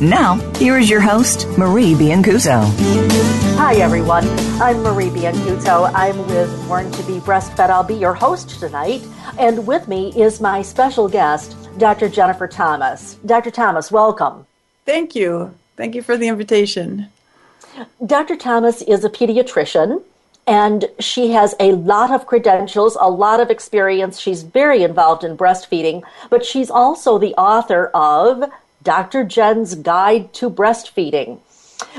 Now, here is your host, Marie Biancuzzo. Hi, everyone. I'm Marie Biancuzzo. I'm with Born to be Breastfed. I'll be your host tonight. And with me is my special guest, Dr. Jennifer Thomas. Dr. Thomas, welcome. Thank you. Thank you for the invitation. Dr. Thomas is a pediatrician, and she has a lot of credentials, a lot of experience. She's very involved in breastfeeding, but she's also the author of Dr. Jen's Guide to Breastfeeding.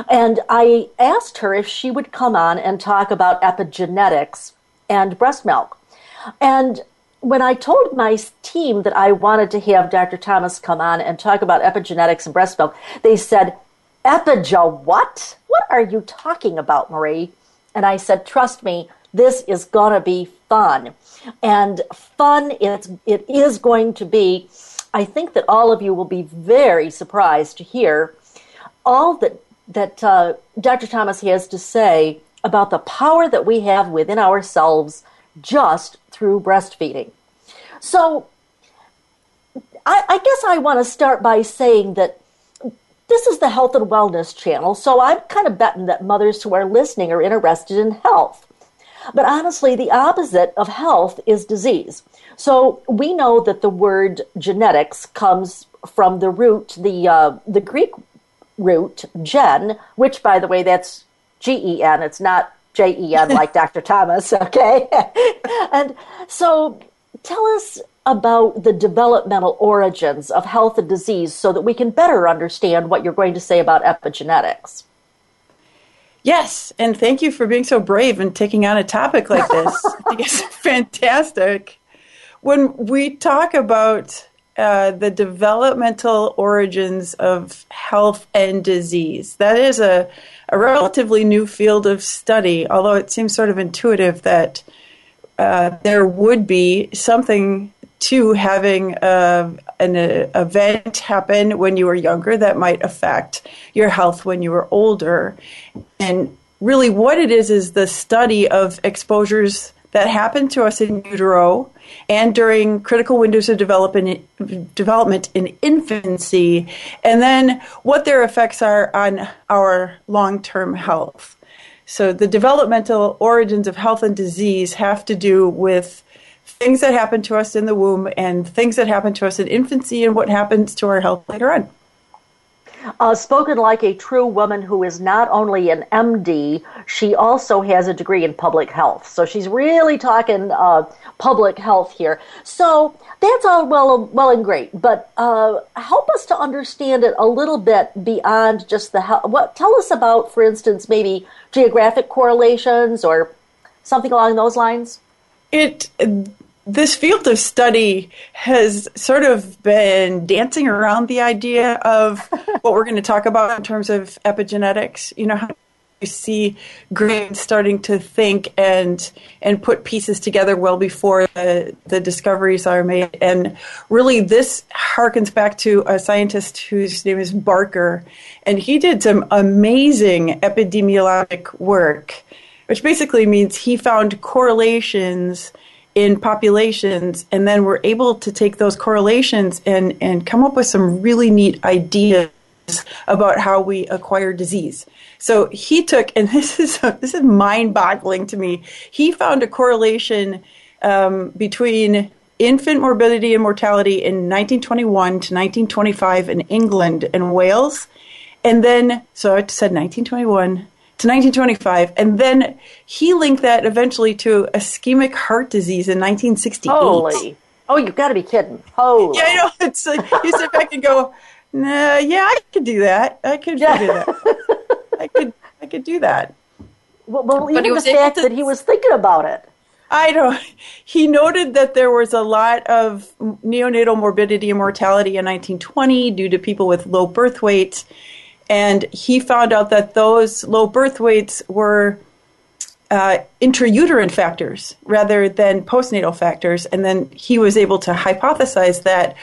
And I asked her if she would come on and talk about epigenetics and breast milk. And when I told my team that I wanted to have Dr. Thomas come on and talk about epigenetics and breast milk, they said, "Epige what? What are you talking about, Marie?" And I said, "Trust me, this is going to be fun." And fun, it is going to be. I think that all of you will be very surprised to hear all that Dr. Thomas has to say about the power that we have within ourselves just through breastfeeding. So I guess I want to start by saying that this is the Health and Wellness Channel, so I'm kind of betting that mothers who are listening are interested in health. But honestly, the opposite of health is disease. So we know that the word genetics comes from the root, the Greek root, gen, which, by the way, that's G-E-N. It's not J-E-N like Dr. Thomas, okay? And so tell us about the developmental origins of health and disease so that we can better understand what you're going to say about epigenetics. Yes, and thank you for being so brave and taking on a topic like this. I think it's fantastic. When we talk about the developmental origins of health and disease, that is a relatively new field of study, although it seems sort of intuitive that there would be something to having an event happen when you were younger that might affect your health when you were older. And really what it is the study of exposures that happen to us in utero and during critical windows of development in infancy, and then what their effects are on our long-term health. So the developmental origins of health and disease have to do with things that happen to us in the womb and things that happen to us in infancy and what happens to our health later on. Spoken like a true woman who is not only an MD, she also has a degree in public health. So she's really talking public health here. So that's all well and great, but help us to understand it a little bit beyond just the health. Tell us about, for instance, maybe geographic correlations or something along those lines. This field of study has sort of been dancing around the idea of what we're going to talk about in terms of epigenetics. You know, how you see grains starting to think and put pieces together well before the discoveries are made. And really this harkens back to a scientist whose name is Barker. And he did some amazing epidemiologic work, which basically means he found correlations in populations, and then we're able to take those correlations and come up with some really neat ideas about how we acquire disease. So he took, and this is mind-boggling to me, he found a correlation between infant morbidity and mortality in 1921 to 1925 in England and Wales, And then, so it said 1921 to 1925, and then he linked that eventually to ischemic heart disease in 1968. Holy. Oh, you've got to be kidding. Holy. Yeah, I know. It's like, you sit back and go, nah, yeah, I could do that. I could do that. I could do that. Well, even the fact that he was thinking about it. I don't. He noted that there was a lot of neonatal morbidity and mortality in 1920 due to people with low birth weights. And he found out that those low birth weights were intrauterine factors rather than postnatal factors. And then he was able to hypothesize that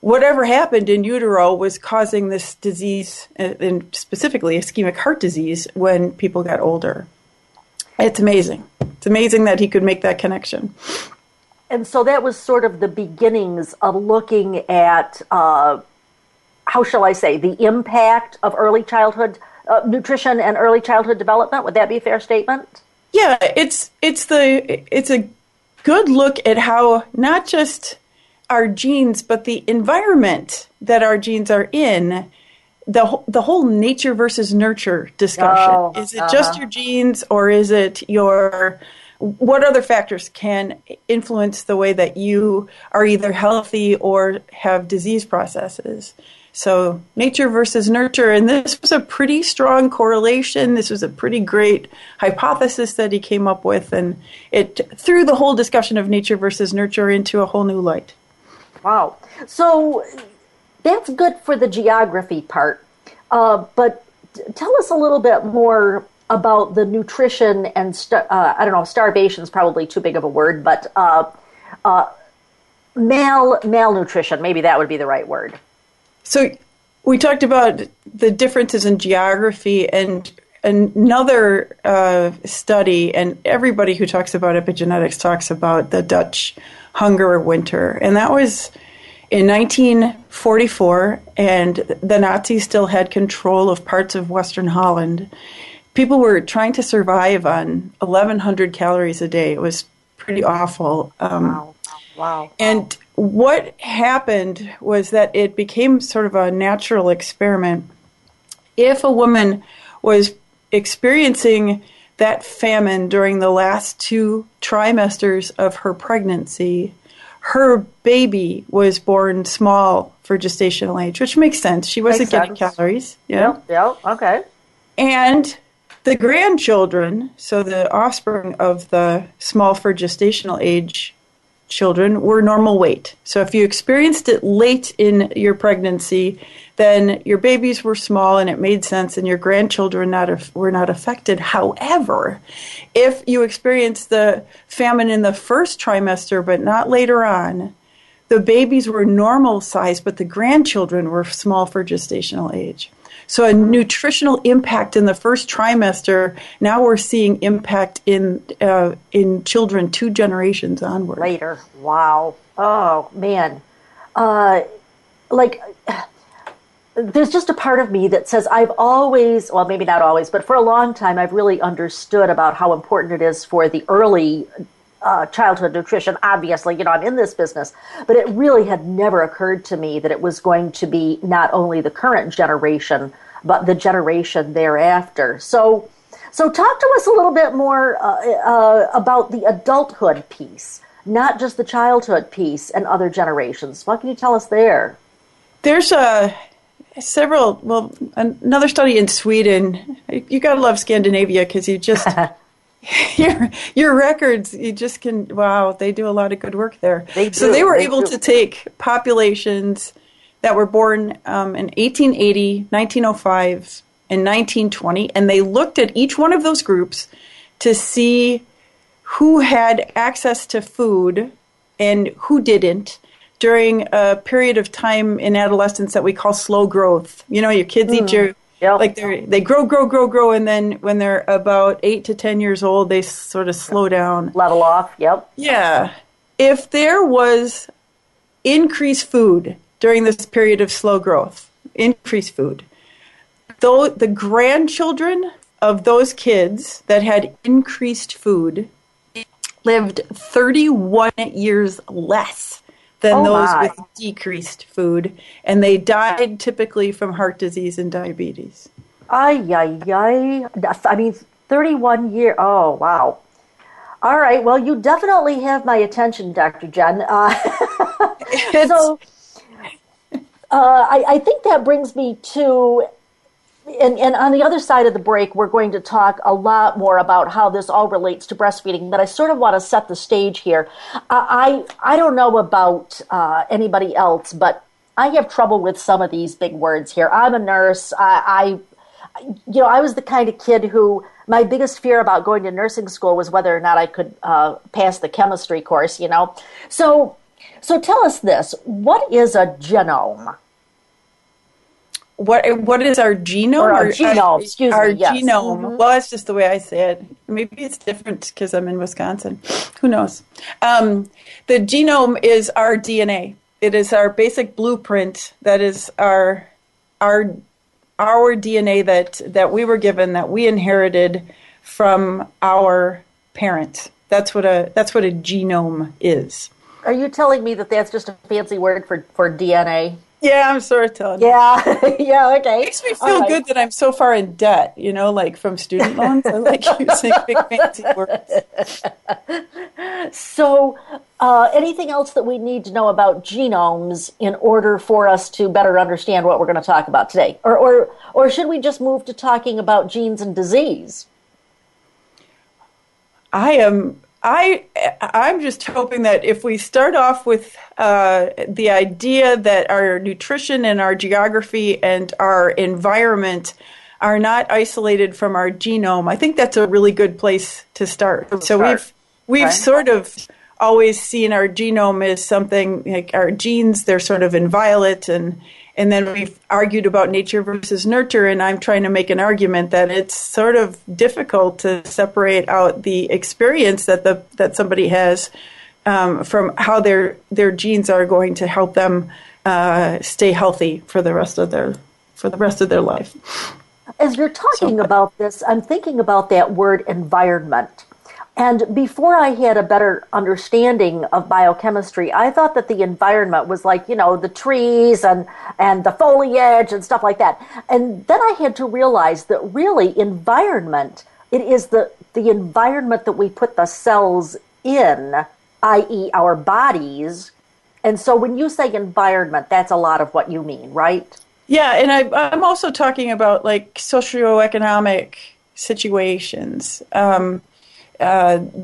whatever happened in utero was causing this disease, and specifically ischemic heart disease, when people got older. It's amazing. It's amazing that he could make that connection. And so that was sort of the beginnings of looking at, how shall I say, the impact of early childhood nutrition and early childhood development. Would that be a fair statement? Yeah, it's a good look at how not just our genes, but the environment that our genes are in. The whole nature versus nurture discussion. Oh, is it just your genes, or is it what other factors can influence the way that you are either healthy or have disease processes? So nature versus nurture, and this was a pretty strong correlation. This was a pretty great hypothesis that he came up with, and it threw the whole discussion of nature versus nurture into a whole new light. Wow. So that's good for the geography part, but tell us a little bit more about the nutrition and, starvation is probably too big of a word, but malnutrition, maybe that would be the right word. So we talked about the differences in geography, and another study, and everybody who talks about epigenetics talks about the Dutch Hunger Winter, and that was in 1944, and the Nazis still had control of parts of Western Holland. People were trying to survive on 1,100 calories a day. It was pretty awful. Wow. And what happened was that it became sort of a natural experiment. If a woman was experiencing that famine during the last two trimesters of her pregnancy, her baby was born small for gestational age, which makes sense. She wasn't getting calories. Yeah. Okay. And the grandchildren, so the offspring of the small for gestational age children, were normal weight. So if you experienced it late in your pregnancy, then your babies were small and it made sense, and your grandchildren were not affected. However, if you experienced the famine in the first trimester but not later on, the babies were normal size, but the grandchildren were small for gestational age. So a nutritional impact in the first trimester, now we're seeing impact in children 2 generations onward. Later. Wow. Oh, man. There's just a part of me that says I've always, well, maybe not always, but for a long time I've really understood about how important it is for the early childhood nutrition. Obviously, I'm in this business, but it really had never occurred to me that it was going to be not only the current generation, but the generation thereafter. So talk to us a little bit more about the adulthood piece, not just the childhood piece and other generations. What can you tell us there? There's another study in Sweden. You got to love Scandinavia because you just... Your records, you just can, wow, they do a lot of good work there. They were able to take populations that were born in 1880, 1905, and 1920, and they looked at each one of those groups to see who had access to food and who didn't during a period of time in adolescence that we call slow growth. Your kids eat your... Yep. Like they grow, and then when they're about 8 to 10 years old, they sort of slow down. Level off, yep. Yeah. If there was increased food during this period of slow growth, though the grandchildren of those kids that had increased food lived 31 years less than those with decreased food. And they died typically from heart disease and diabetes. Ay, ay, ay. I mean, 31 years. Oh, wow. All right. Well, you definitely have my attention, Dr. Jen. I think that brings me to, and on the other side of the break, we're going to talk a lot more about how this all relates to breastfeeding, but I sort of want to set the stage here. I don't know about anybody else, but I have trouble with some of these big words here. I'm a nurse. I was the kind of kid who, my biggest fear about going to nursing school was whether or not I could pass the chemistry course, you know. So tell us this. What is a genome? What is our genome? Our genome. Mm-hmm. Well, that's just the way I say it. Maybe it's different because I'm in Wisconsin. Who knows? The genome is our DNA. It is our basic blueprint. That is our DNA that we were given, that we inherited from our parents. That's what a genome is. Are you telling me that that's just a fancy word for DNA? Yeah, I'm sort of telling you. Yeah, yeah, okay. It makes me feel good that I'm so far in debt, you know, like from student loans. I like using big fancy words. So anything else that we need to know about genomes in order for us to better understand what we're going to talk about today? Or should we just move to talking about genes and disease? I'm just hoping that if we start off with the idea that our nutrition and our geography and our environment are not isolated from our genome, I think that's a really good place to start. So we've sort of always seen our genome as something like our genes, they're sort of inviolate, and then we've argued about nature versus nurture, and I'm trying to make an argument that it's sort of difficult to separate out the experience that somebody has from how their genes are going to help them stay healthy for the rest of their life. As you're talking about this, I'm thinking about that word environment. And before I had a better understanding of biochemistry, I thought that the environment was like, you know, the trees and the foliage and stuff like that. And then I had to realize that really environment, it is the environment that we put the cells in, i.e. our bodies. And so when you say environment, that's a lot of what you mean, right? Yeah, and I'm also talking about like socioeconomic situations.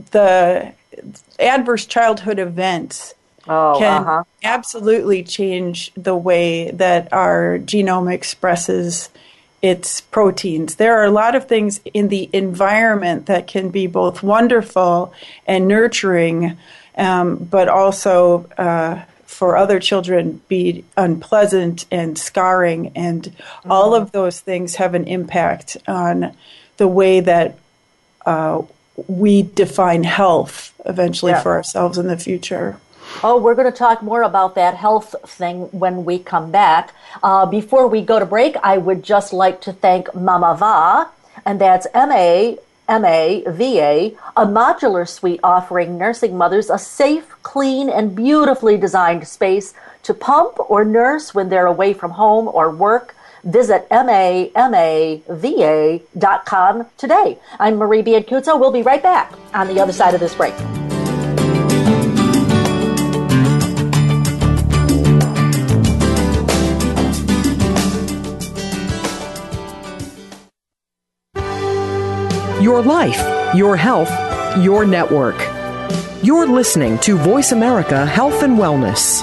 The adverse childhood events can absolutely change the way that our genome expresses its proteins. There are a lot of things in the environment that can be both wonderful and nurturing, but also for other children be unpleasant and scarring. And all of those things have an impact on the way that we define health eventually for ourselves in the future. Oh, we're going to talk more about that health thing when we come back. Before we go to break, I would just like to thank Mamava, and that's M-A-M-A-V-A, a modular suite offering nursing mothers a safe, clean, and beautifully designed space to pump or nurse when they're away from home or work. Visit MAMAVA.com today. I'm Marie Biancuzzo. We'll be right back on the other side of this break. Your life, your health, your network. You're listening to Voice America Health and Wellness.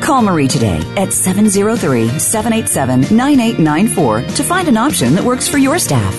Call Marie today at 703-787-9894 to find an option that works for your staff.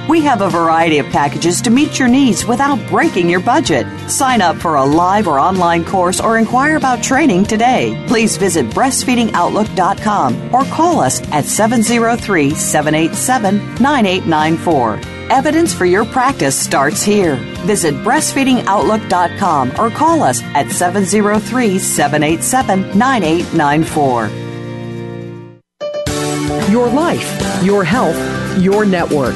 We have a variety of packages to meet your needs without breaking your budget. Sign up for a live or online course or inquire about training today. Please visit BreastfeedingOutlook.com or call us at 703-787-9894. Evidence for your practice starts here. Visit BreastfeedingOutlook.com or call us at 703-787-9894. Your life, your health, your network.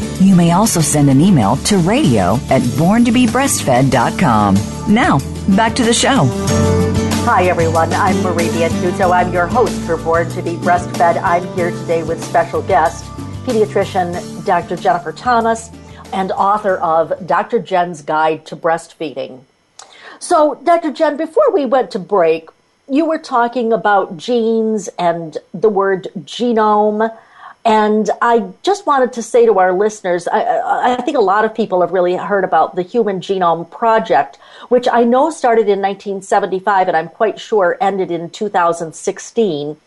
You may also send an email to radio@borntobebreastfed.com. Now, back to the show. Hi, everyone. I'm Marie Biancuzzo. I'm your host for Born to be Breastfed. I'm here today with special guest, pediatrician Dr. Jennifer Thomas, and author of Dr. Jen's Guide to Breastfeeding. So, Dr. Jen, before we went to break, you were talking about genes and the word genome, and I just wanted to say to our listeners, I think a lot of people have really heard about the Human Genome Project, which I know started in 1975 and I'm quite sure ended in 2016.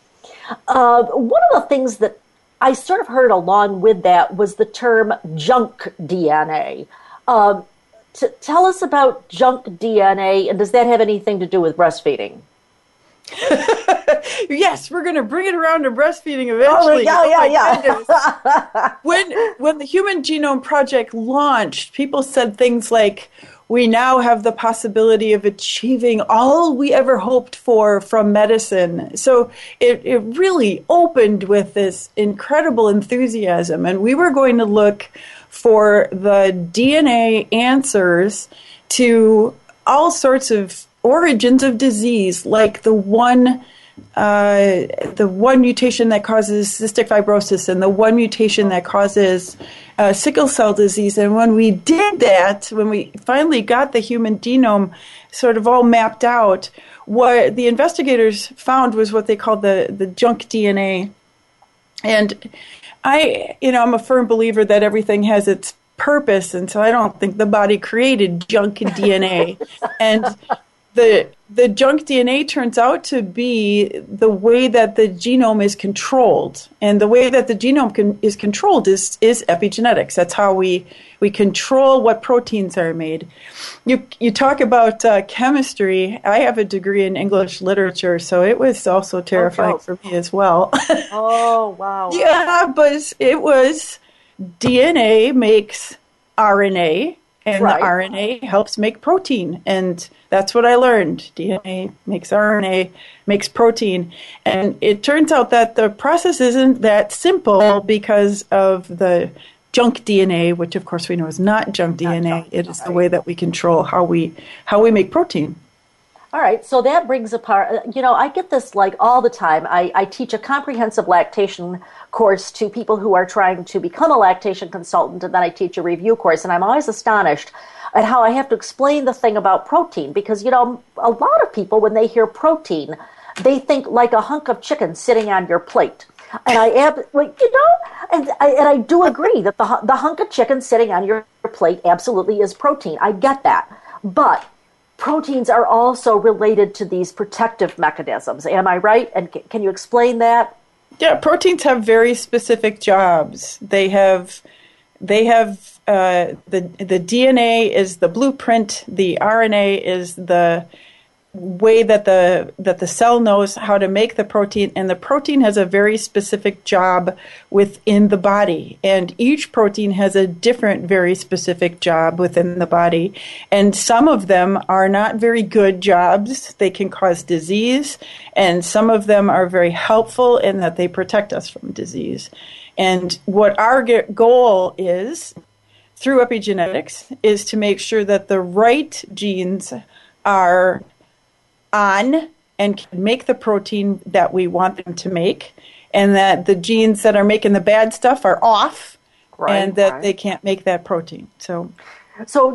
One of the things that I sort of heard along with that was the term junk DNA. Tell us about junk DNA, and does that have anything to do with breastfeeding? Yes, we're going to bring it around to breastfeeding eventually. Oh, yeah. When the Human Genome Project launched, people said things like, we now have the possibility of achieving all we ever hoped for from medicine. So it really opened with this incredible enthusiasm. And we were going to look for the DNA answers to all sorts of origins of disease, like the one mutation that causes cystic fibrosis and the one mutation that causes sickle cell disease. And when we did that, when we finally got the human genome sort of all mapped out, what the investigators found was what they called the junk DNA. And I'm a firm believer that everything has its purpose, and so I don't think the body created junk DNA. And the junk DNA turns out to be the way that the genome is controlled. And the way that the genome is controlled is epigenetics. That's how we control what proteins are made. You talk about chemistry. I have a degree in English literature, so it was also terrifying for me as well. Oh, wow. Yeah, but it was DNA makes RNA. And right. The RNA helps make protein, and that's what I learned. DNA makes RNA, makes protein. And it turns out that the process isn't that simple because of the junk DNA, which of course we know is not junk DNA. It is the way that we control how we make protein. All right, so that brings apart, I get this like all the time. I teach a comprehensive lactation course to people who are trying to become a lactation consultant, and then I teach a review course, and I'm always astonished at how I have to explain the thing about protein because, a lot of people, when they hear protein, they think like a hunk of chicken sitting on your plate. And I am, and I do agree that the hunk of chicken sitting on your plate absolutely is protein. I get that, but proteins are also related to these protective mechanisms. Am I right? And can you explain that? Yeah, proteins have very specific jobs. They have the DNA is the blueprint. The RNA is the way that the cell knows how to make the protein, and the protein has a very specific job within the body, and each protein has a different very specific job within the body, and some of them are not very good jobs. They can cause disease, and some of them are very helpful in that they protect us from disease. And what our goal is through epigenetics is to make sure that the right genes are on and can make the protein that we want them to make, and that the genes that are making the bad stuff are off, and that they can't make that protein. So,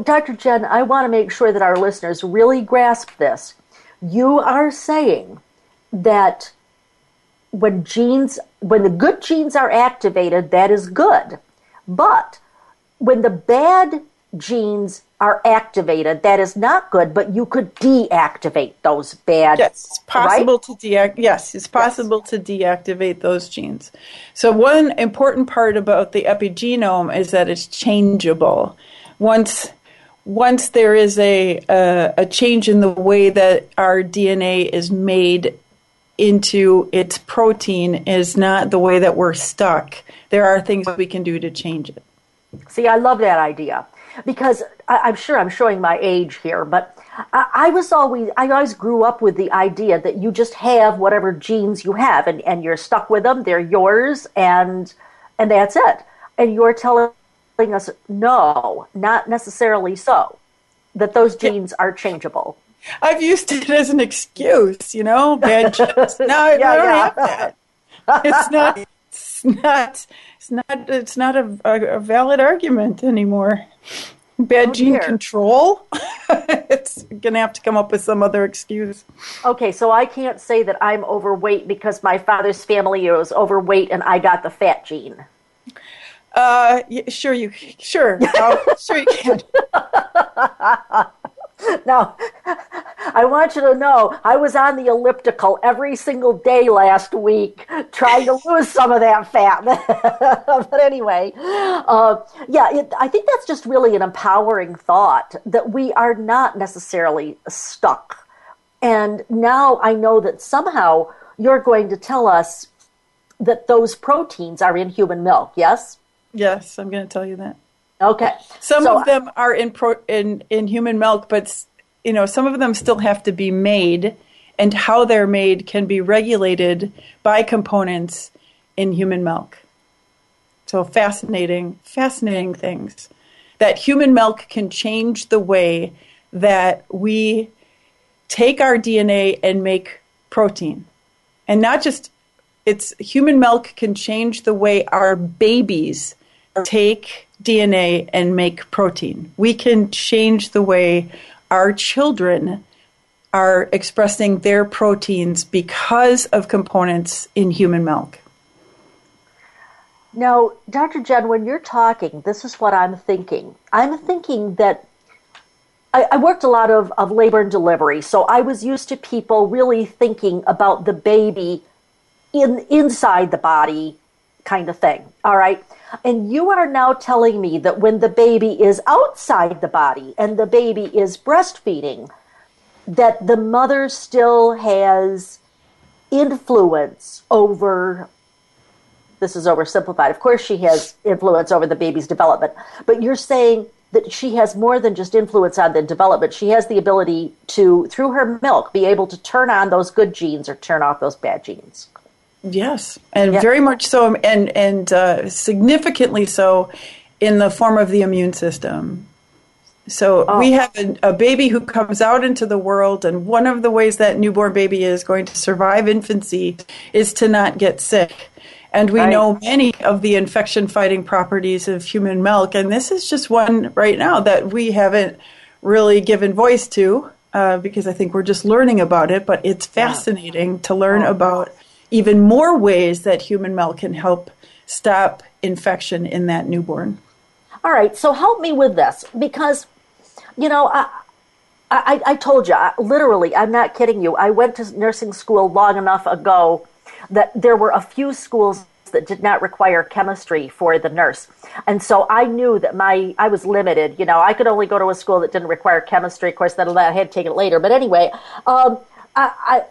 Dr. Jen, I want to make sure that our listeners really grasp this. You are saying that when the good genes are activated, that is good. But when the bad genes are activated, that is not good, but you could deactivate those bad. Yes, it's possible to deactivate those genes. So one important part about the epigenome is that it's changeable. Once there is a change in the way that our DNA is made into its protein, is not the way that we're stuck. There are things we can do to change it. See, I love that idea, because I'm sure I'm showing my age here, but I always grew up with the idea that you just have whatever genes you have, and you're stuck with them, they're yours, and that's it. And you're telling us, no, not necessarily so, that those genes are changeable. I've used it as an excuse, bad genes. No, I don't have that. It's not a valid argument anymore. Bad gene control? It's going to have to come up with some other excuse. Okay, so I can't say that I'm overweight because my father's family was overweight and I got the fat gene. Sure you can. Now, I want you to know, I was on the elliptical every single day last week trying to lose some of that fat. But anyway, I think that's just really an empowering thought, that we are not necessarily stuck. And now I know that somehow you're going to tell us that those proteins are in human milk, yes? Yes, I'm going to tell you that. Okay. Some of them are in human milk, but some of them still have to be made, and how they're made can be regulated by components in human milk. So fascinating things. That human milk can change the way that we take our DNA and make protein. And not just human milk can change the way our babies take DNA and make protein. We can change the way our children are expressing their proteins because of components in human milk. Now, Dr. Jen, when you're talking, this is what I'm thinking. I'm thinking that I worked a lot of labor and delivery, so I was used to people really thinking about the baby inside the body kind of thing, all right? And you are now telling me that when the baby is outside the body and the baby is breastfeeding, that the mother still has influence over, this is oversimplified, of course she has influence over the baby's development, but you're saying that she has more than just influence on the development. She has the ability to, through her milk, be able to turn on those good genes or turn off those bad genes. Yes, and very much so, and significantly so in the form of the immune system. So we have a baby who comes out into the world, and one of the ways that newborn baby is going to survive infancy is to not get sick. And we know many of the infection-fighting properties of human milk, and this is just one right now that we haven't really given voice to because I think we're just learning about it, but it's fascinating to learn about even more ways that human milk can help stop infection in that newborn. All right, so help me with this, because, I told you, literally, I'm not kidding you, I went to nursing school long enough ago that there were a few schools that did not require chemistry for the nurse. And so I knew that I was limited. You know, I could only go to a school that didn't require chemistry. Of course, that I had to take it later. But anyway, I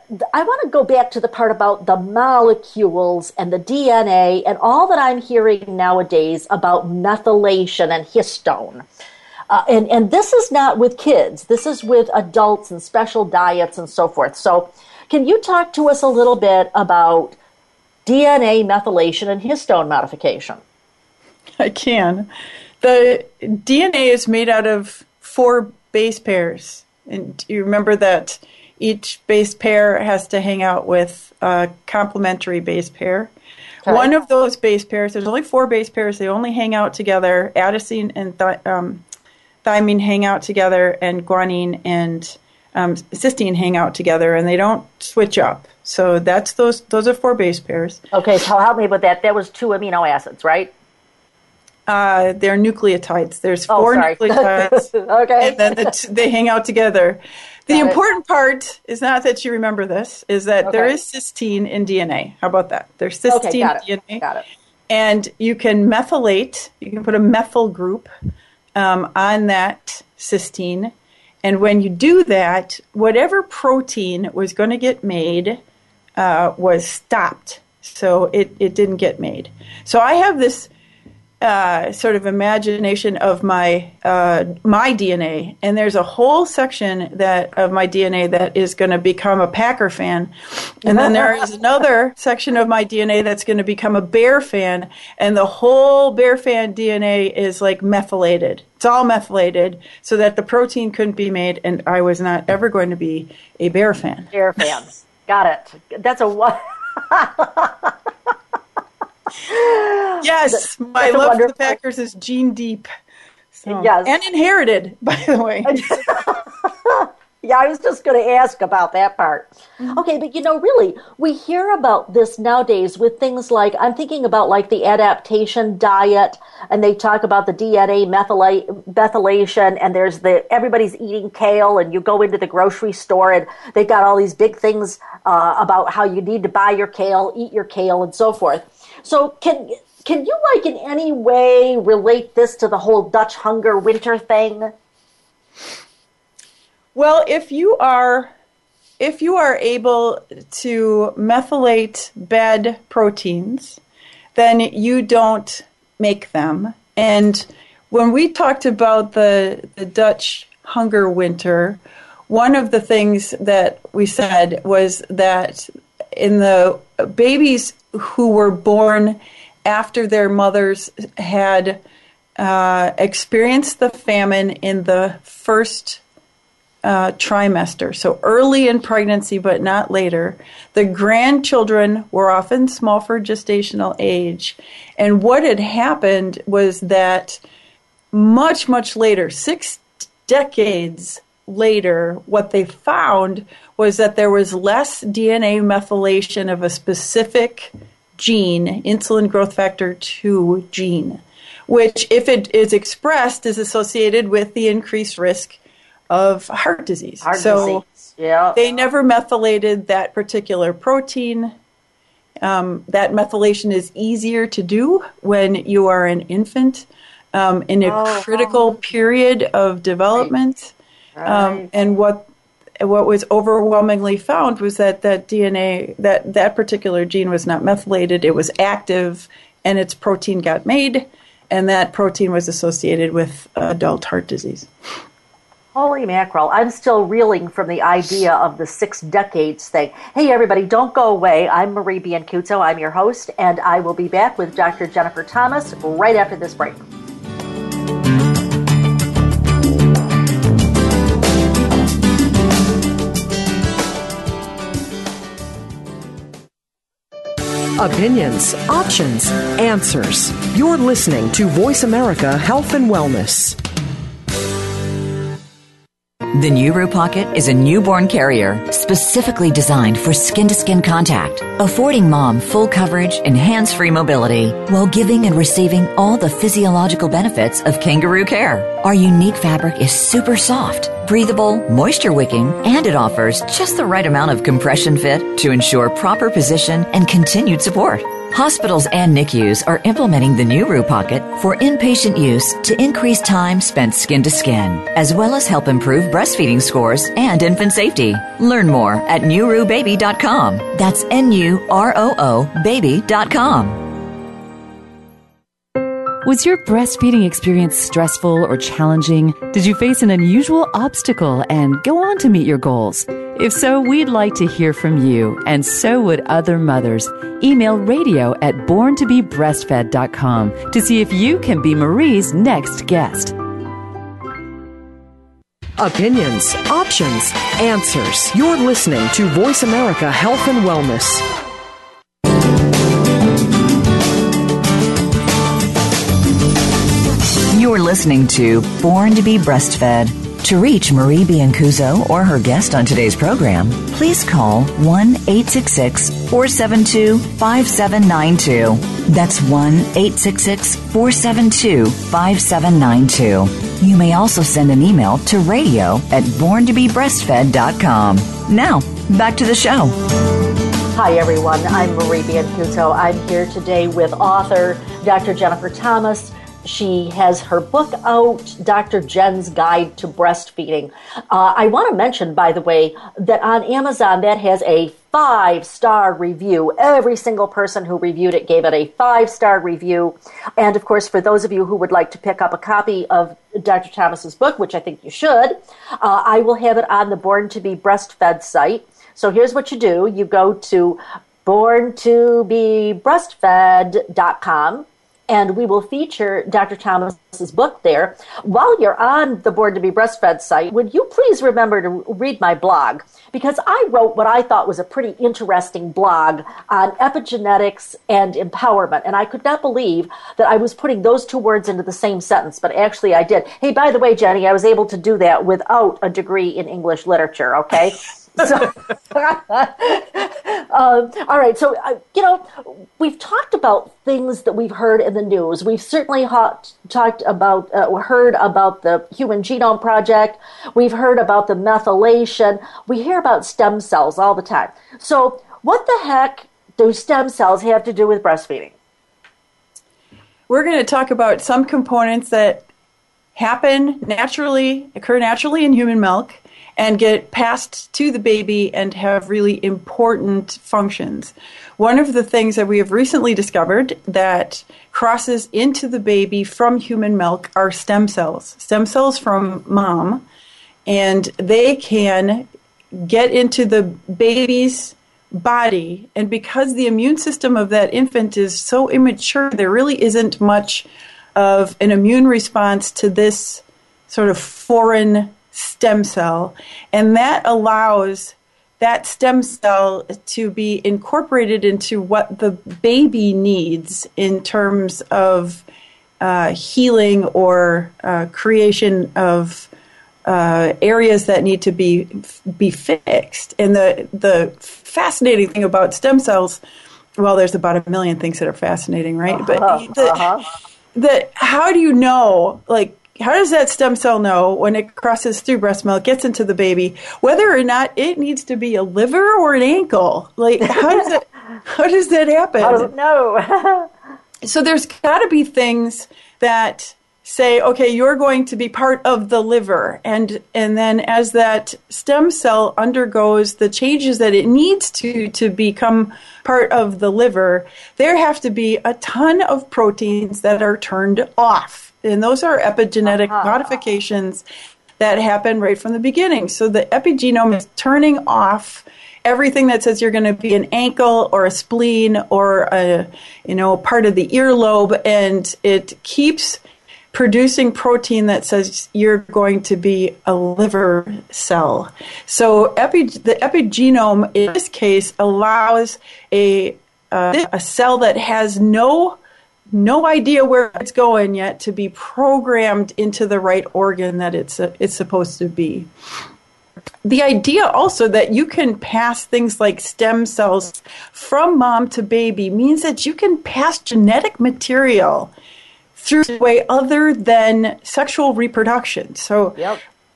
want to go back to the part about the molecules and the DNA and all that I'm hearing nowadays about methylation and histone. And this is not with kids. This is with adults and special diets and so forth. So can you talk to us a little bit about DNA methylation and histone modification? I can. The DNA is made out of 4 base pairs. And you remember that each base pair has to hang out with a complementary base pair. Okay. One of those base pairs, there's only 4 base pairs, they only hang out together. Adenosine and thymine hang out together, and guanine and cysteine hang out together, and they don't switch up. So that's those are 4 base pairs. Okay, so help me with that. That was 2 amino acids, right? They're nucleotides. There's 4 nucleotides. Okay. And then they hang out together. The important part is not that you remember this, is that there is cysteine in DNA. How about that? There's cysteine in DNA. Got it. And you can methylate. You can put a methyl group on that cysteine. And when you do that, whatever protein was going to get made was stopped. So it didn't get made. So I have this sort of imagination of my DNA, and there's a whole section of my DNA that is going to become a Packer fan, and then there is another section of my DNA that's going to become a Bear fan, and the whole Bear fan DNA is like methylated. It's all methylated so that the protein couldn't be made, and I was not ever going to be a Bear fan. Bear fan. Got it. That's a what? Yes, my love for the Packers is gene deep. So. Yes. And inherited, by the way. Yeah, I was just going to ask about that part. Mm-hmm. Okay, but really, we hear about this nowadays with things like, I'm thinking about like the adaptation diet, and they talk about the DNA methylation, and there's everybody's eating kale, and you go into the grocery store, and they've got all these big things about how you need to buy your kale, eat your kale, and so forth. So can you, like, in any way relate this to the whole Dutch Hunger Winter thing? Well, if you are able to methylate bed proteins, then you don't make them. And when we talked about the Dutch Hunger Winter, one of the things that we said was that in the babies who were born after their mothers had experienced the famine in the first trimester, so early in pregnancy but not later, the grandchildren were often small for gestational age. And what had happened was that much, much later, 6 decades later, what they found was that there was less DNA methylation of a specific gene, insulin growth factor 2 gene, which, if it is expressed, is associated with the increased risk of heart disease. They never methylated that particular protein. That methylation is easier to do when you are an infant in a critical period of development. And what was overwhelmingly found was that DNA, that particular gene was not methylated. It was active, and its protein got made, and that protein was associated with adult heart disease. Holy mackerel. I'm still reeling from the idea of the 6 decades thing. Hey, everybody, don't go away. I'm Marie Biancuzzo. I'm your host, and I will be back with Dr. Jennifer Thomas right after this break. Opinions, options, answers. You're listening to Voice America Health and Wellness. The NüRoo Pocket is a newborn carrier specifically designed for skin-to-skin contact, affording mom full coverage and hands-free mobility while giving and receiving all the physiological benefits of kangaroo care. Our unique fabric is super soft, breathable, moisture-wicking, and it offers just the right amount of compression fit to ensure proper position and continued support. Hospitals and NICUs are implementing the NüRoo Pocket for inpatient use to increase time spent skin to skin, as well as help improve breastfeeding scores and infant safety. Learn more at NüRooBaby.com. That's NüRoo Baby.com. Was your breastfeeding experience stressful or challenging? Did you face an unusual obstacle and go on to meet your goals? If so, we'd like to hear from you, and so would other mothers. Email radio@borntobebreastfed.com to see if you can be Marie's next guest. Opinions, options, answers. You're listening to Voice America Health and Wellness. You're listening to Born to be Breastfed. To reach Marie Biancuzzo or her guest on today's program, please call 1-866-472-5792. That's 1-866-472-5792. You may also send an email to radio@borntobebreastfed.com. Now, back to the show. Hi, everyone. I'm Marie Biancuzzo. I'm here today with author Dr. Jennifer Thomas. She has her book out, Dr. Jen's Guide to Breastfeeding. I want to mention, by the way, that on Amazon that has a 5-star review. Every single person who reviewed it gave it a 5-star review. And, of course, for those of you who would like to pick up a copy of Dr. Thomas's book, which I think you should, I will have it on the Born to be Breastfed site. So here's what you do. You go to borntobebreastfed.com. And we will feature Dr. Thomas's book there. While you're on the Born to be Breastfed site, would you please remember to read my blog? Because I wrote what I thought was a pretty interesting blog on epigenetics and empowerment. And I could not believe that I was putting those two words into the same sentence, but actually I did. Hey, by the way, Jenny, I was able to do that without a degree in English literature, okay? So, all right. So, you know, we've talked about things that we've heard in the news. We've certainly heard about the Human Genome Project. We've heard about the methylation. We hear about stem cells all the time. So what the heck do stem cells have to do with breastfeeding? We're going to talk about some components that occur naturally in human milk, and get passed to the baby and have really important functions. One of the things that we have recently discovered that crosses into the baby from human milk are stem cells from mom, and they can get into the baby's body, and because the immune system of that infant is so immature, there really isn't much of an immune response to this sort of foreign stem cell, and that allows that stem cell to be incorporated into what the baby needs in terms of healing or creation of areas that need to be fixed. And the fascinating thing about stem cells, well, there's about 1 million things that are fascinating, right? But how do you know, like, how does that stem cell know when it crosses through breast milk, gets into the baby, whether or not it needs to be a liver or an ankle? Like, how does that happen? I don't know. So there's got to be things that say, okay, you're going to be part of the liver. And then as that stem cell undergoes the changes that it needs to become part of the liver, there have to be a ton of proteins that are turned off. And those are epigenetic modifications that happen right from the beginning. So the epigenome is turning off everything that says you're going to be an ankle or a spleen or a part of the earlobe, and it keeps producing protein that says you're going to be a liver cell. So the epigenome in this case allows a cell that has no idea where it's going yet to be programmed into the right organ that it's supposed to be. The idea also that you can pass things like stem cells from mom to baby means that you can pass genetic material through a way other than sexual reproduction. So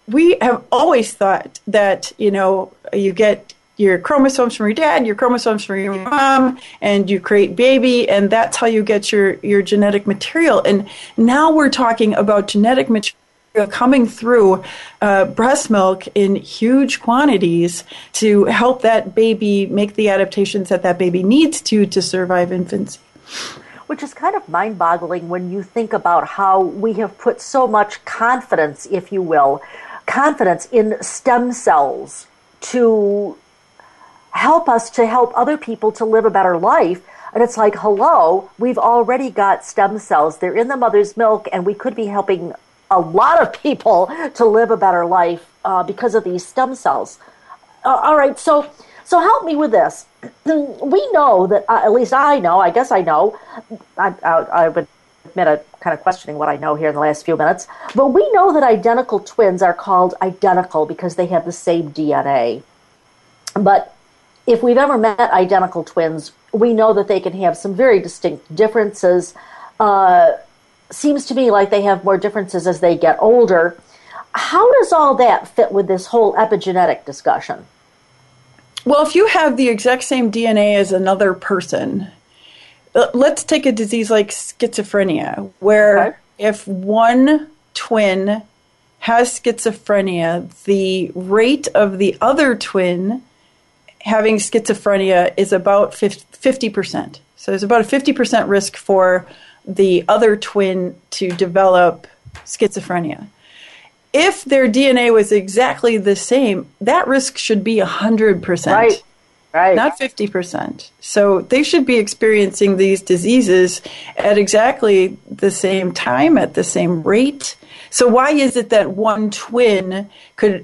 we have always thought that, you know, you get your chromosomes from your dad, your chromosomes from your mom, and you create baby, and that's how you get your genetic material. And now we're talking about genetic material coming through breast milk in huge quantities to help that baby make the adaptations that that baby needs to survive infancy. Which is kind of mind-boggling when you think about how we have put so much confidence, if you will, confidence in stem cells to help us to help other people to live a better life. And it's like, hello, we've already got stem cells. They're in the mother's milk, and we could be helping a lot of people to live a better life because of these stem cells. All right, so help me with this. We know that, at least I know, I guess I know, I would admit I'm kind of questioning what I know here in the last few minutes, but we know that identical twins are called identical because they have the same DNA. But if we've ever met identical twins, we know that they can have some very distinct differences. Seems to me like they have more differences as they get older. How does all that fit with this whole epigenetic discussion? Well, if you have the exact same DNA as another person, let's take a disease like schizophrenia, where if one twin has schizophrenia, the rate of the other twin having schizophrenia is about 50%. So there's about a 50% risk for the other twin to develop schizophrenia. If their DNA was exactly the same, that risk should be 100%, right. Not 50%. So they should be experiencing these diseases at exactly the same time, at the same rate. So why is it that one twin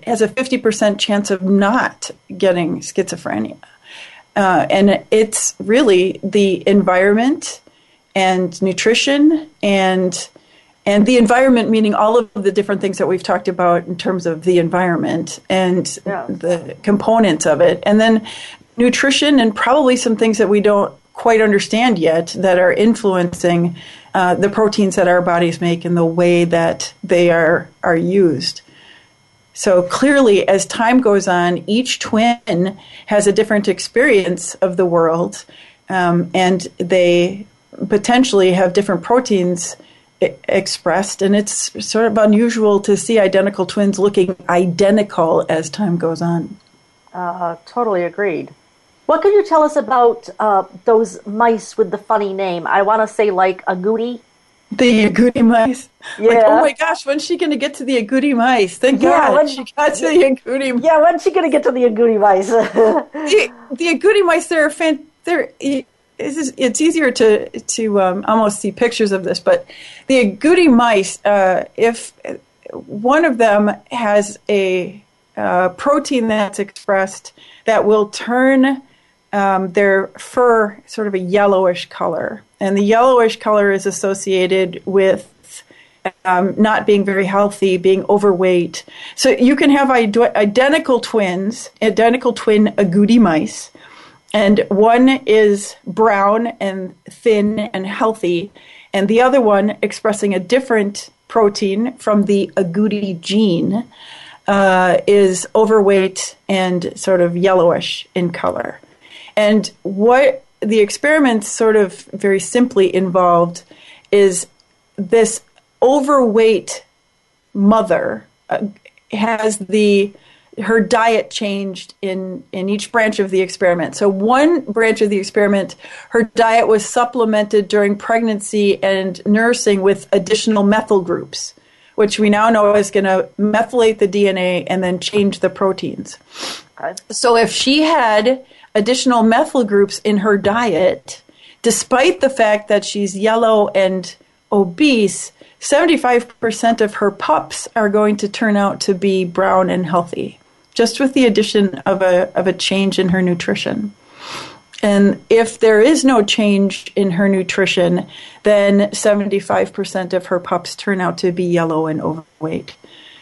has a 50% chance of not getting schizophrenia? And it's really the environment and nutrition and the environment, meaning all of the different things that we've talked about in terms of the environment and the components of it. And then nutrition and probably some things that we don't quite understand yet that are influencing the proteins that our bodies make and the way that they are used. So clearly, as time goes on, each twin has a different experience of the world, and they potentially have different proteins expressed, and it's sort of unusual to see identical twins looking identical as time goes on. Totally agreed. What can you tell us about those mice with the funny name? I want to say like agouti. The agouti mice. Yeah. Like, oh my gosh, when's she going to get to the agouti mice? Thank God when she got to the agouti mice. Yeah, when's she going to get to the agouti mice? the agouti mice, it's easier to almost see pictures of this, but the agouti mice, if one of them has a protein that's expressed that will turn their fur sort of a yellowish color, and the yellowish color is associated with not being very healthy, being overweight. So you can have identical twin agouti mice, and one is brown and thin and healthy, and the other one expressing a different protein from the agouti gene is overweight and sort of yellowish in color. And what the experiments sort of very simply involved is this overweight mother has her diet changed in each branch of the experiment. So one branch of the experiment, her diet was supplemented during pregnancy and nursing with additional methyl groups, which we now know is going to methylate the DNA and then change the proteins. Okay. So if she had additional methyl groups in her diet, despite the fact that she's yellow and obese, 75% of her pups are going to turn out to be brown and healthy, just with the addition of a change in her nutrition. And if there is no change in her nutrition, then 75% of her pups turn out to be yellow and overweight.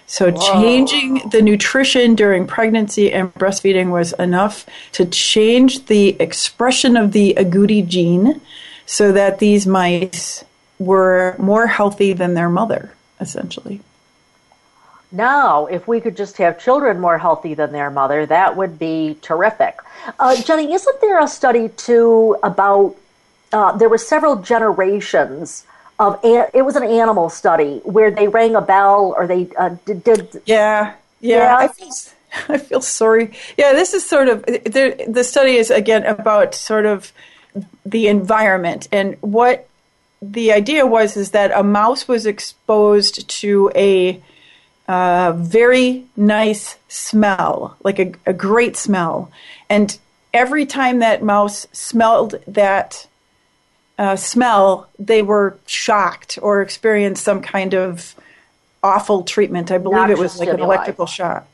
So changing the nutrition during pregnancy and breastfeeding was enough to change the expression of the agouti gene so that these mice were more healthy than their mother, essentially. Now, if we could just have children more healthy than their mother, that would be terrific. Jenny, isn't there a study, too, about there were several generations of, it was an animal study where they rang a bell or they did. Yeah. I feel sorry. Yeah, this is sort of, the study is, again, about sort of the environment and what the idea was is that a mouse was exposed to a very nice smell, like a great smell. And every time that mouse smelled that smell, they were shocked or experienced some kind of awful treatment. I believe it was like an electrical shock.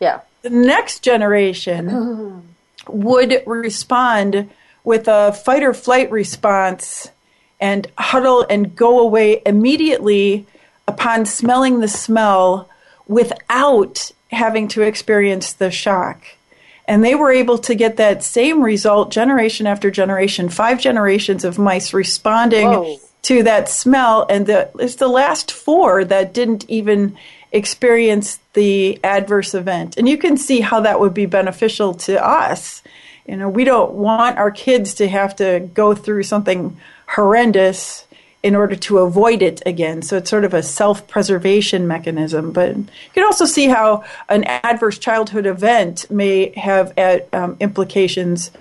Yeah. The next generation would respond with a fight or flight response and huddle and go away immediately upon smelling the smell without having to experience the shock. And they were able to get that same result generation after generation, 5 generations of mice responding to that smell. And it's the last 4 that didn't even experience the adverse event. And you can see how that would be beneficial to us. You know, we don't want our kids to have to go through something horrendous in order to avoid it again. So it's sort of a self-preservation mechanism. But you can also see how an adverse childhood event may have implications.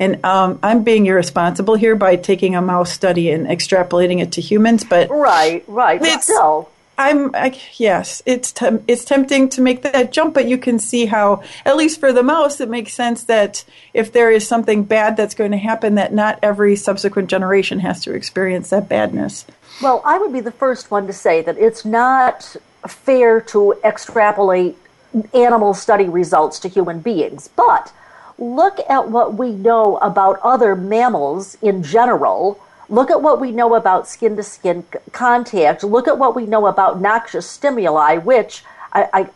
And I'm being irresponsible here by taking a mouse study and extrapolating it to humans. But right. It's tempting to make that jump, but you can see how, at least for the mouse, it makes sense that if there is something bad that's going to happen, that not every subsequent generation has to experience that badness. Well, I would be the first one to say that it's not fair to extrapolate animal study results to human beings, but look at what we know about other mammals in general. Look at what we know about skin-to-skin contact. Look at what we know about noxious stimuli, which, I'm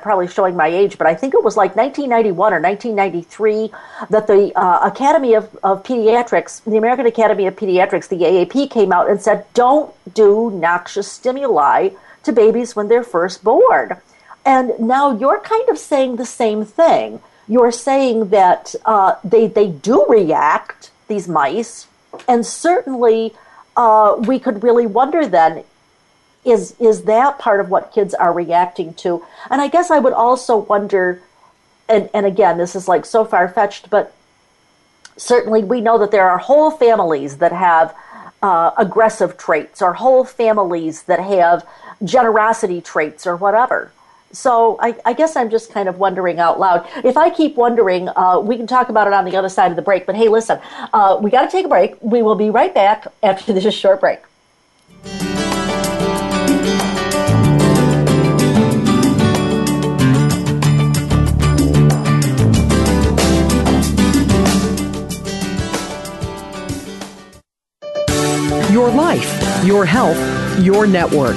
probably showing my age, but I think it was like 1991 or 1993 that the Academy of Pediatrics, the American Academy of Pediatrics, the AAP, came out and said, don't do noxious stimuli to babies when they're first born. And now you're kind of saying the same thing. You're saying that they do react, these mice. And certainly, we could really wonder then, is that part of what kids are reacting to? And I guess I would also wonder, and again, this is like so far-fetched, but certainly we know that there are whole families that have aggressive traits or whole families that have generosity traits or whatever. So I guess I'm just kind of wondering out loud. If I keep wondering, we can talk about it on the other side of the break. But hey, listen, we got to take a break. We will be right back after this short break. Your life, your health, your network.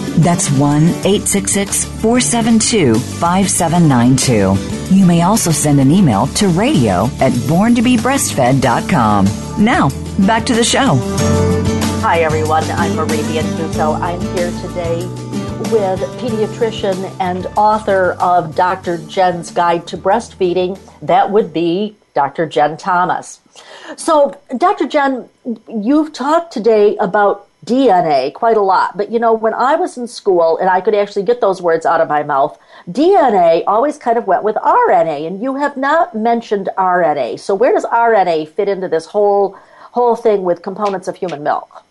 That's 1-866-472-5792. You may also send an email to radio@borntobebreastfed.com. Now, back to the show. Hi, everyone. I'm Marie Biancuzzo. I'm here today with pediatrician and author of Dr. Jen's Guide to Breastfeeding. That would be Dr. Jen Thomas. So, Dr. Jen, you've talked today about DNA quite a lot. But, you know, when I was in school and I could actually get those words out of my mouth, DNA always kind of went with RNA, and you have not mentioned RNA. So where does RNA fit into this whole thing with components of human milk?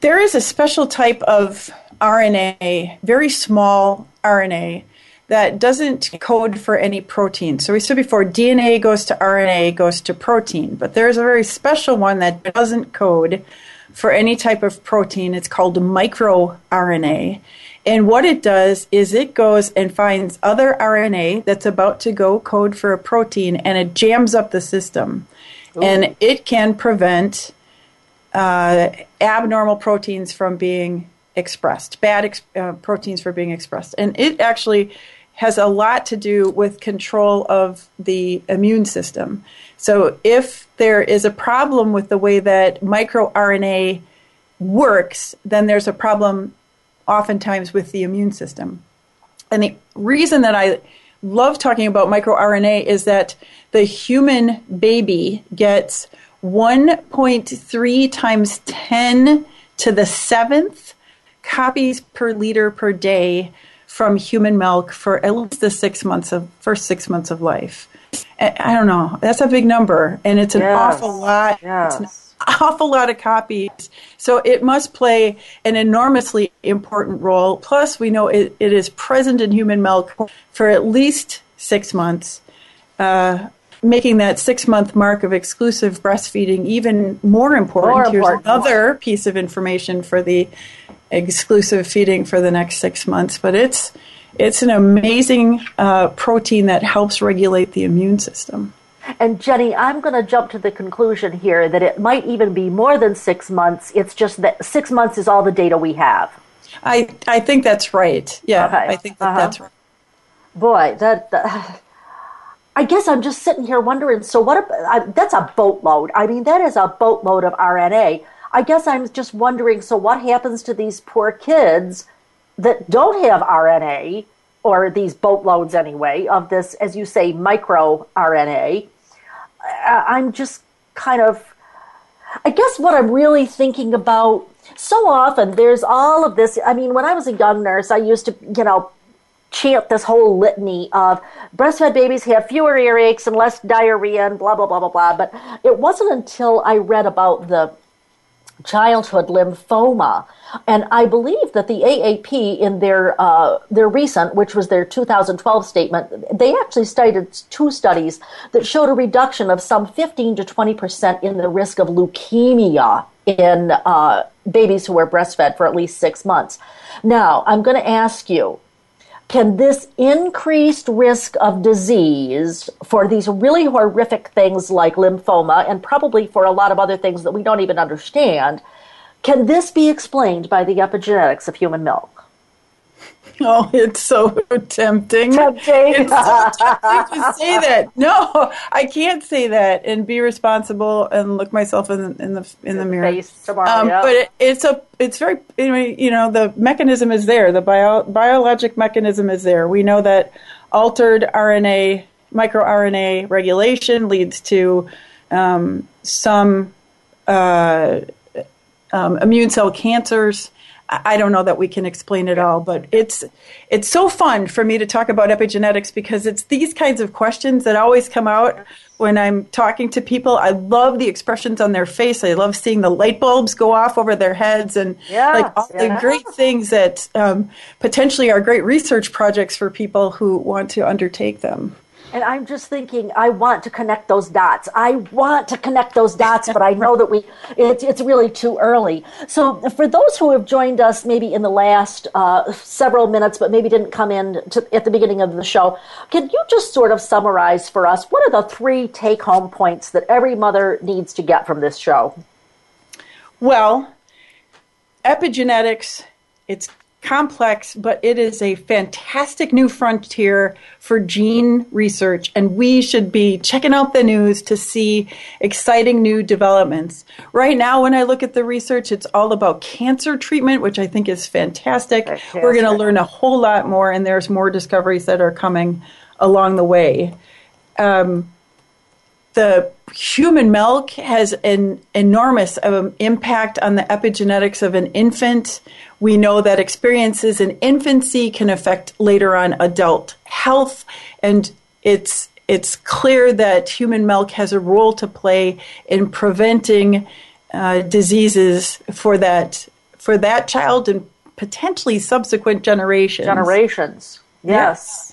There is a special type of RNA, very small RNA, that doesn't code for any protein. So we said before, DNA goes to RNA, goes to protein. But there's a very special one that doesn't code for any type of protein. It's called microRNA. And what it does is it goes and finds other RNA that's about to go code for a protein, and it jams up the system. Ooh. And it can prevent abnormal proteins from being expressed, proteins from being expressed. And it actually has a lot to do with control of the immune system. So if there is a problem with the way that microRNA works, then there's a problem oftentimes with the immune system. And the reason that I love talking about microRNA is that the human baby gets 1.3 times 10 to the 7th copies per liter per day from human milk for at least the first 6 months of life. I don't know. That's a big number, and it's an awful lot. Yes. It's an awful lot of copies. So it must play an enormously important role. Plus, we know it is present in human milk for at least 6 months, making that 6-month mark of exclusive breastfeeding even more important. Here's another piece of information for the exclusive feeding for the next 6 months, but it's an amazing protein that helps regulate the immune system. And Jenny, I'm going to jump to the conclusion here that it might even be more than 6 months. It's just that 6 months is all the data we have. I think that's right. Yeah, okay. I think that that's right. Boy, I guess I'm just sitting here wondering. So what? That's a boatload. I mean, that is a boatload of RNA. I guess I'm just wondering, so what happens to these poor kids that don't have RNA, or these boatloads anyway, of this, as you say, microRNA? I'm just kind of, I guess what I'm really thinking about, so often there's all of this. I mean, when I was a young nurse, I used to, chant this whole litany of breastfed babies have fewer earaches and less diarrhea and blah, blah, blah, blah, blah. But it wasn't until I read about the childhood lymphoma, and I believe that the AAP in their recent, which was their 2012 statement, they actually cited 2 studies that showed a reduction of some 15% to 20% in the risk of leukemia in babies who were breastfed for at least 6 months. Now, I'm going to ask you, can this increased risk of disease for these really horrific things like lymphoma, and probably for a lot of other things that we don't even understand, can this be explained by the epigenetics of human milk? Oh, it's so tempting. It's so tempting to say that. No, I can't say that and be responsible and look myself in the mirror. Face tomorrow, yeah. But it's very, the mechanism is there. The biologic mechanism is there. We know that altered RNA, microRNA regulation leads to some immune cell cancers. I don't know that we can explain it all, but it's so fun for me to talk about epigenetics because it's these kinds of questions that always come out when I'm talking to people. I love the expressions on their face. I love seeing the light bulbs go off over their heads and the great things that potentially are great research projects for people who want to undertake them. And I'm just thinking, I want to connect those dots. But I know that it's really too early. So for those who have joined us maybe in the last several minutes, but maybe didn't come in at the beginning of the show, can you just sort of summarize for us, what are the 3 take-home points that every mother needs to get from this show? Well, epigenetics, it's complex, but it is a fantastic new frontier for gene research, and we should be checking out the news to see exciting new developments. Right now, when I look at the research, it's all about cancer treatment, which I think is fantastic. We're going to learn a whole lot more, and there's more discoveries that are coming along the way. the human milk has an enormous impact on the epigenetics of an infant. We know that experiences in infancy can affect later on adult health, and it's clear that human milk has a role to play in preventing diseases for that child and potentially subsequent generations. Yes.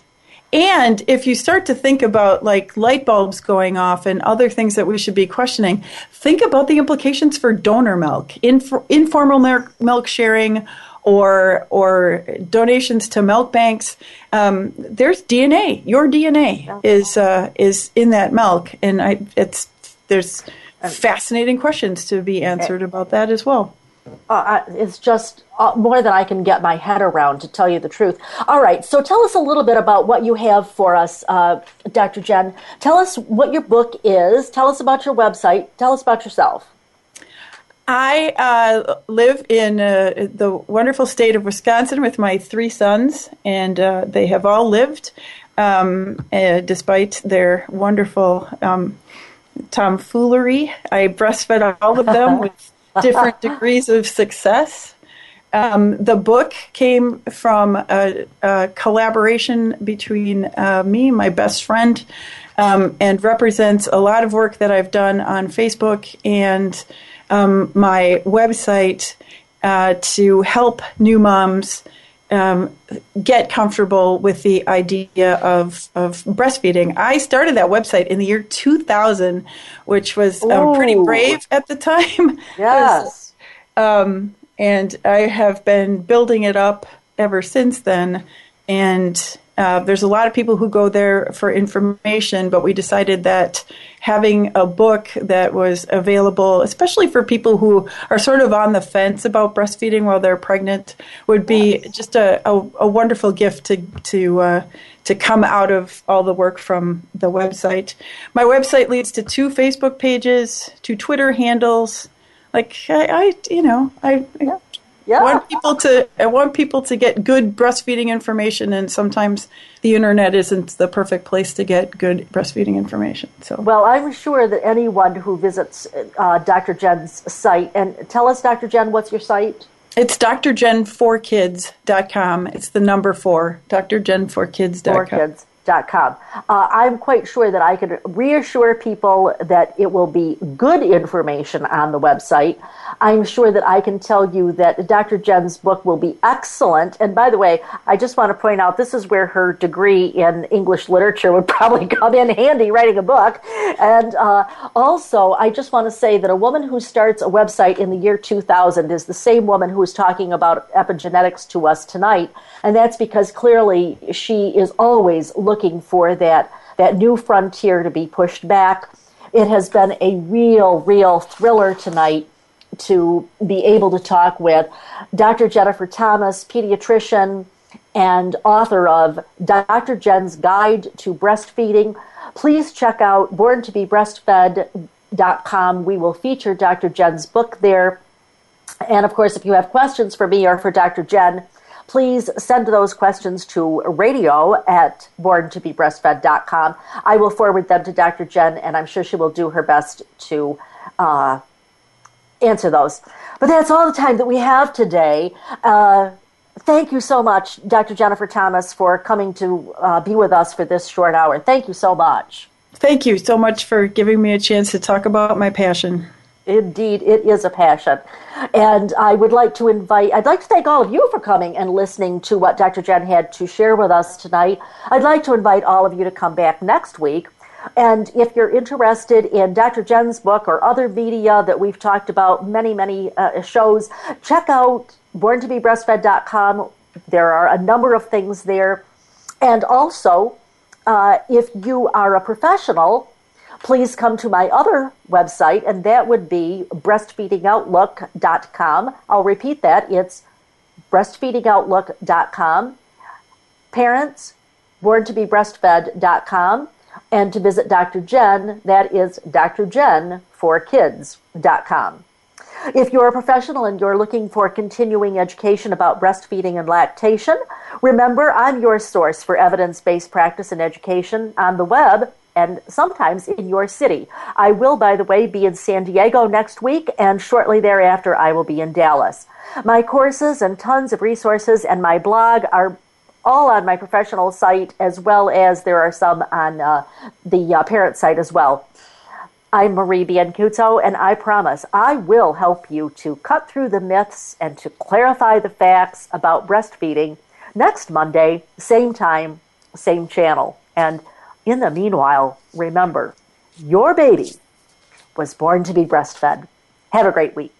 And if you start to think about like light bulbs going off and other things that we should be questioning, think about the implications for donor milk, informal milk sharing, or donations to milk banks. There's DNA. Your DNA is in that milk, and there's fascinating questions to be answered about that as well. It's just more than I can get my head around, to tell you the truth. All right, so tell us a little bit about what you have for us, Dr. Jen. Tell us what your book is. Tell us about your website. Tell us about yourself. I live in the wonderful state of Wisconsin with my three sons, and they have all lived despite their wonderful tomfoolery. I breastfed all of them with different degrees of success. The book came from a collaboration between me and my best friend, and represents a lot of work that I've done on Facebook and my website to help new moms get comfortable with the idea of breastfeeding. I started that website in the year 2000, which was pretty brave at the time. Yes. And I have been building it up ever since then. And there's a lot of people who go there for information, but we decided that having a book that was available, especially for people who are sort of on the fence about breastfeeding while they're pregnant, would be just a wonderful gift to come out of all the work from the website. My website leads to two Facebook pages, two Twitter handles. Like I want people to get good breastfeeding information, and sometimes the internet isn't the perfect place to get good breastfeeding information. So, well, I'm sure that anyone who visits Dr. Jen's site, and tell us, Dr. Jen, what's your site? It's drjen4kids.com. It's the number 4. drjen4kids.com. 4kids. I'm quite sure that I could reassure people that it will be good information on the website. I'm sure that I can tell you that Dr. Jen's book will be excellent. And by the way, I just want to point out, this is where her degree in English literature would probably come in handy, writing a book. And also, I just want to say that a woman who starts a website in the year 2000 is the same woman who is talking about epigenetics to us tonight. And that's because clearly she is always looking for that new frontier to be pushed back. It has been a real thriller tonight to be able to talk with Dr. Jennifer Thomas, pediatrician and author of Dr. Jen's Guide to Breastfeeding. Please check out BornToBeBreastfed.com. We will feature Dr. Jen's book there. And of course, if you have questions for me or for Dr. Jen, please send those questions to radio@borntobebreastfed.com. I will forward them to Dr. Jen, and I'm sure she will do her best to answer those. But that's all the time that we have today. Thank you so much, Dr. Jennifer Thomas, for coming to be with us for this short hour. Thank you so much. Thank you so much for giving me a chance to talk about my passion. Indeed, it is a passion. And I'd like to thank all of you for coming and listening to what Dr. Jen had to share with us tonight. I'd like to invite all of you to come back next week. And if you're interested in Dr. Jen's book or other media that we've talked about, many shows, check out borntobebreastfed.com. There are a number of things there. And also, if you are a professional, please come to my other website, and that would be BreastfeedingOutlook.com. I'll repeat that. It's BreastfeedingOutlook.com. Parents, BornToBeBreastfed.com. And to visit Dr. Jen, that is drjen4kids.com. If you're a professional and you're looking for continuing education about breastfeeding and lactation, remember, I'm your source for evidence-based practice and education on the web and sometimes in your city. I will, by the way, be in San Diego next week, and shortly thereafter I will be in Dallas. My courses and tons of resources and my blog are all on my professional site, as well as there are some on the parent site as well. I'm Marie Biancuzzo, and I promise I will help you to cut through the myths and to clarify the facts about breastfeeding next Monday, same time, same channel. And in the meanwhile, remember, your baby was born to be breastfed. Have a great week.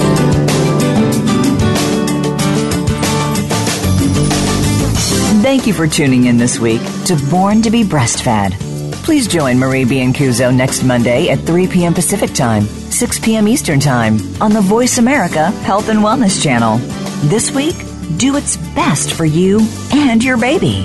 Thank you for tuning in this week to Born to be Breastfed. Please join Marie Biancuzzo next Monday at 3 p.m. Pacific Time, 6 p.m. Eastern Time on the Voice America Health and Wellness Channel. This week, do its best for you and your baby.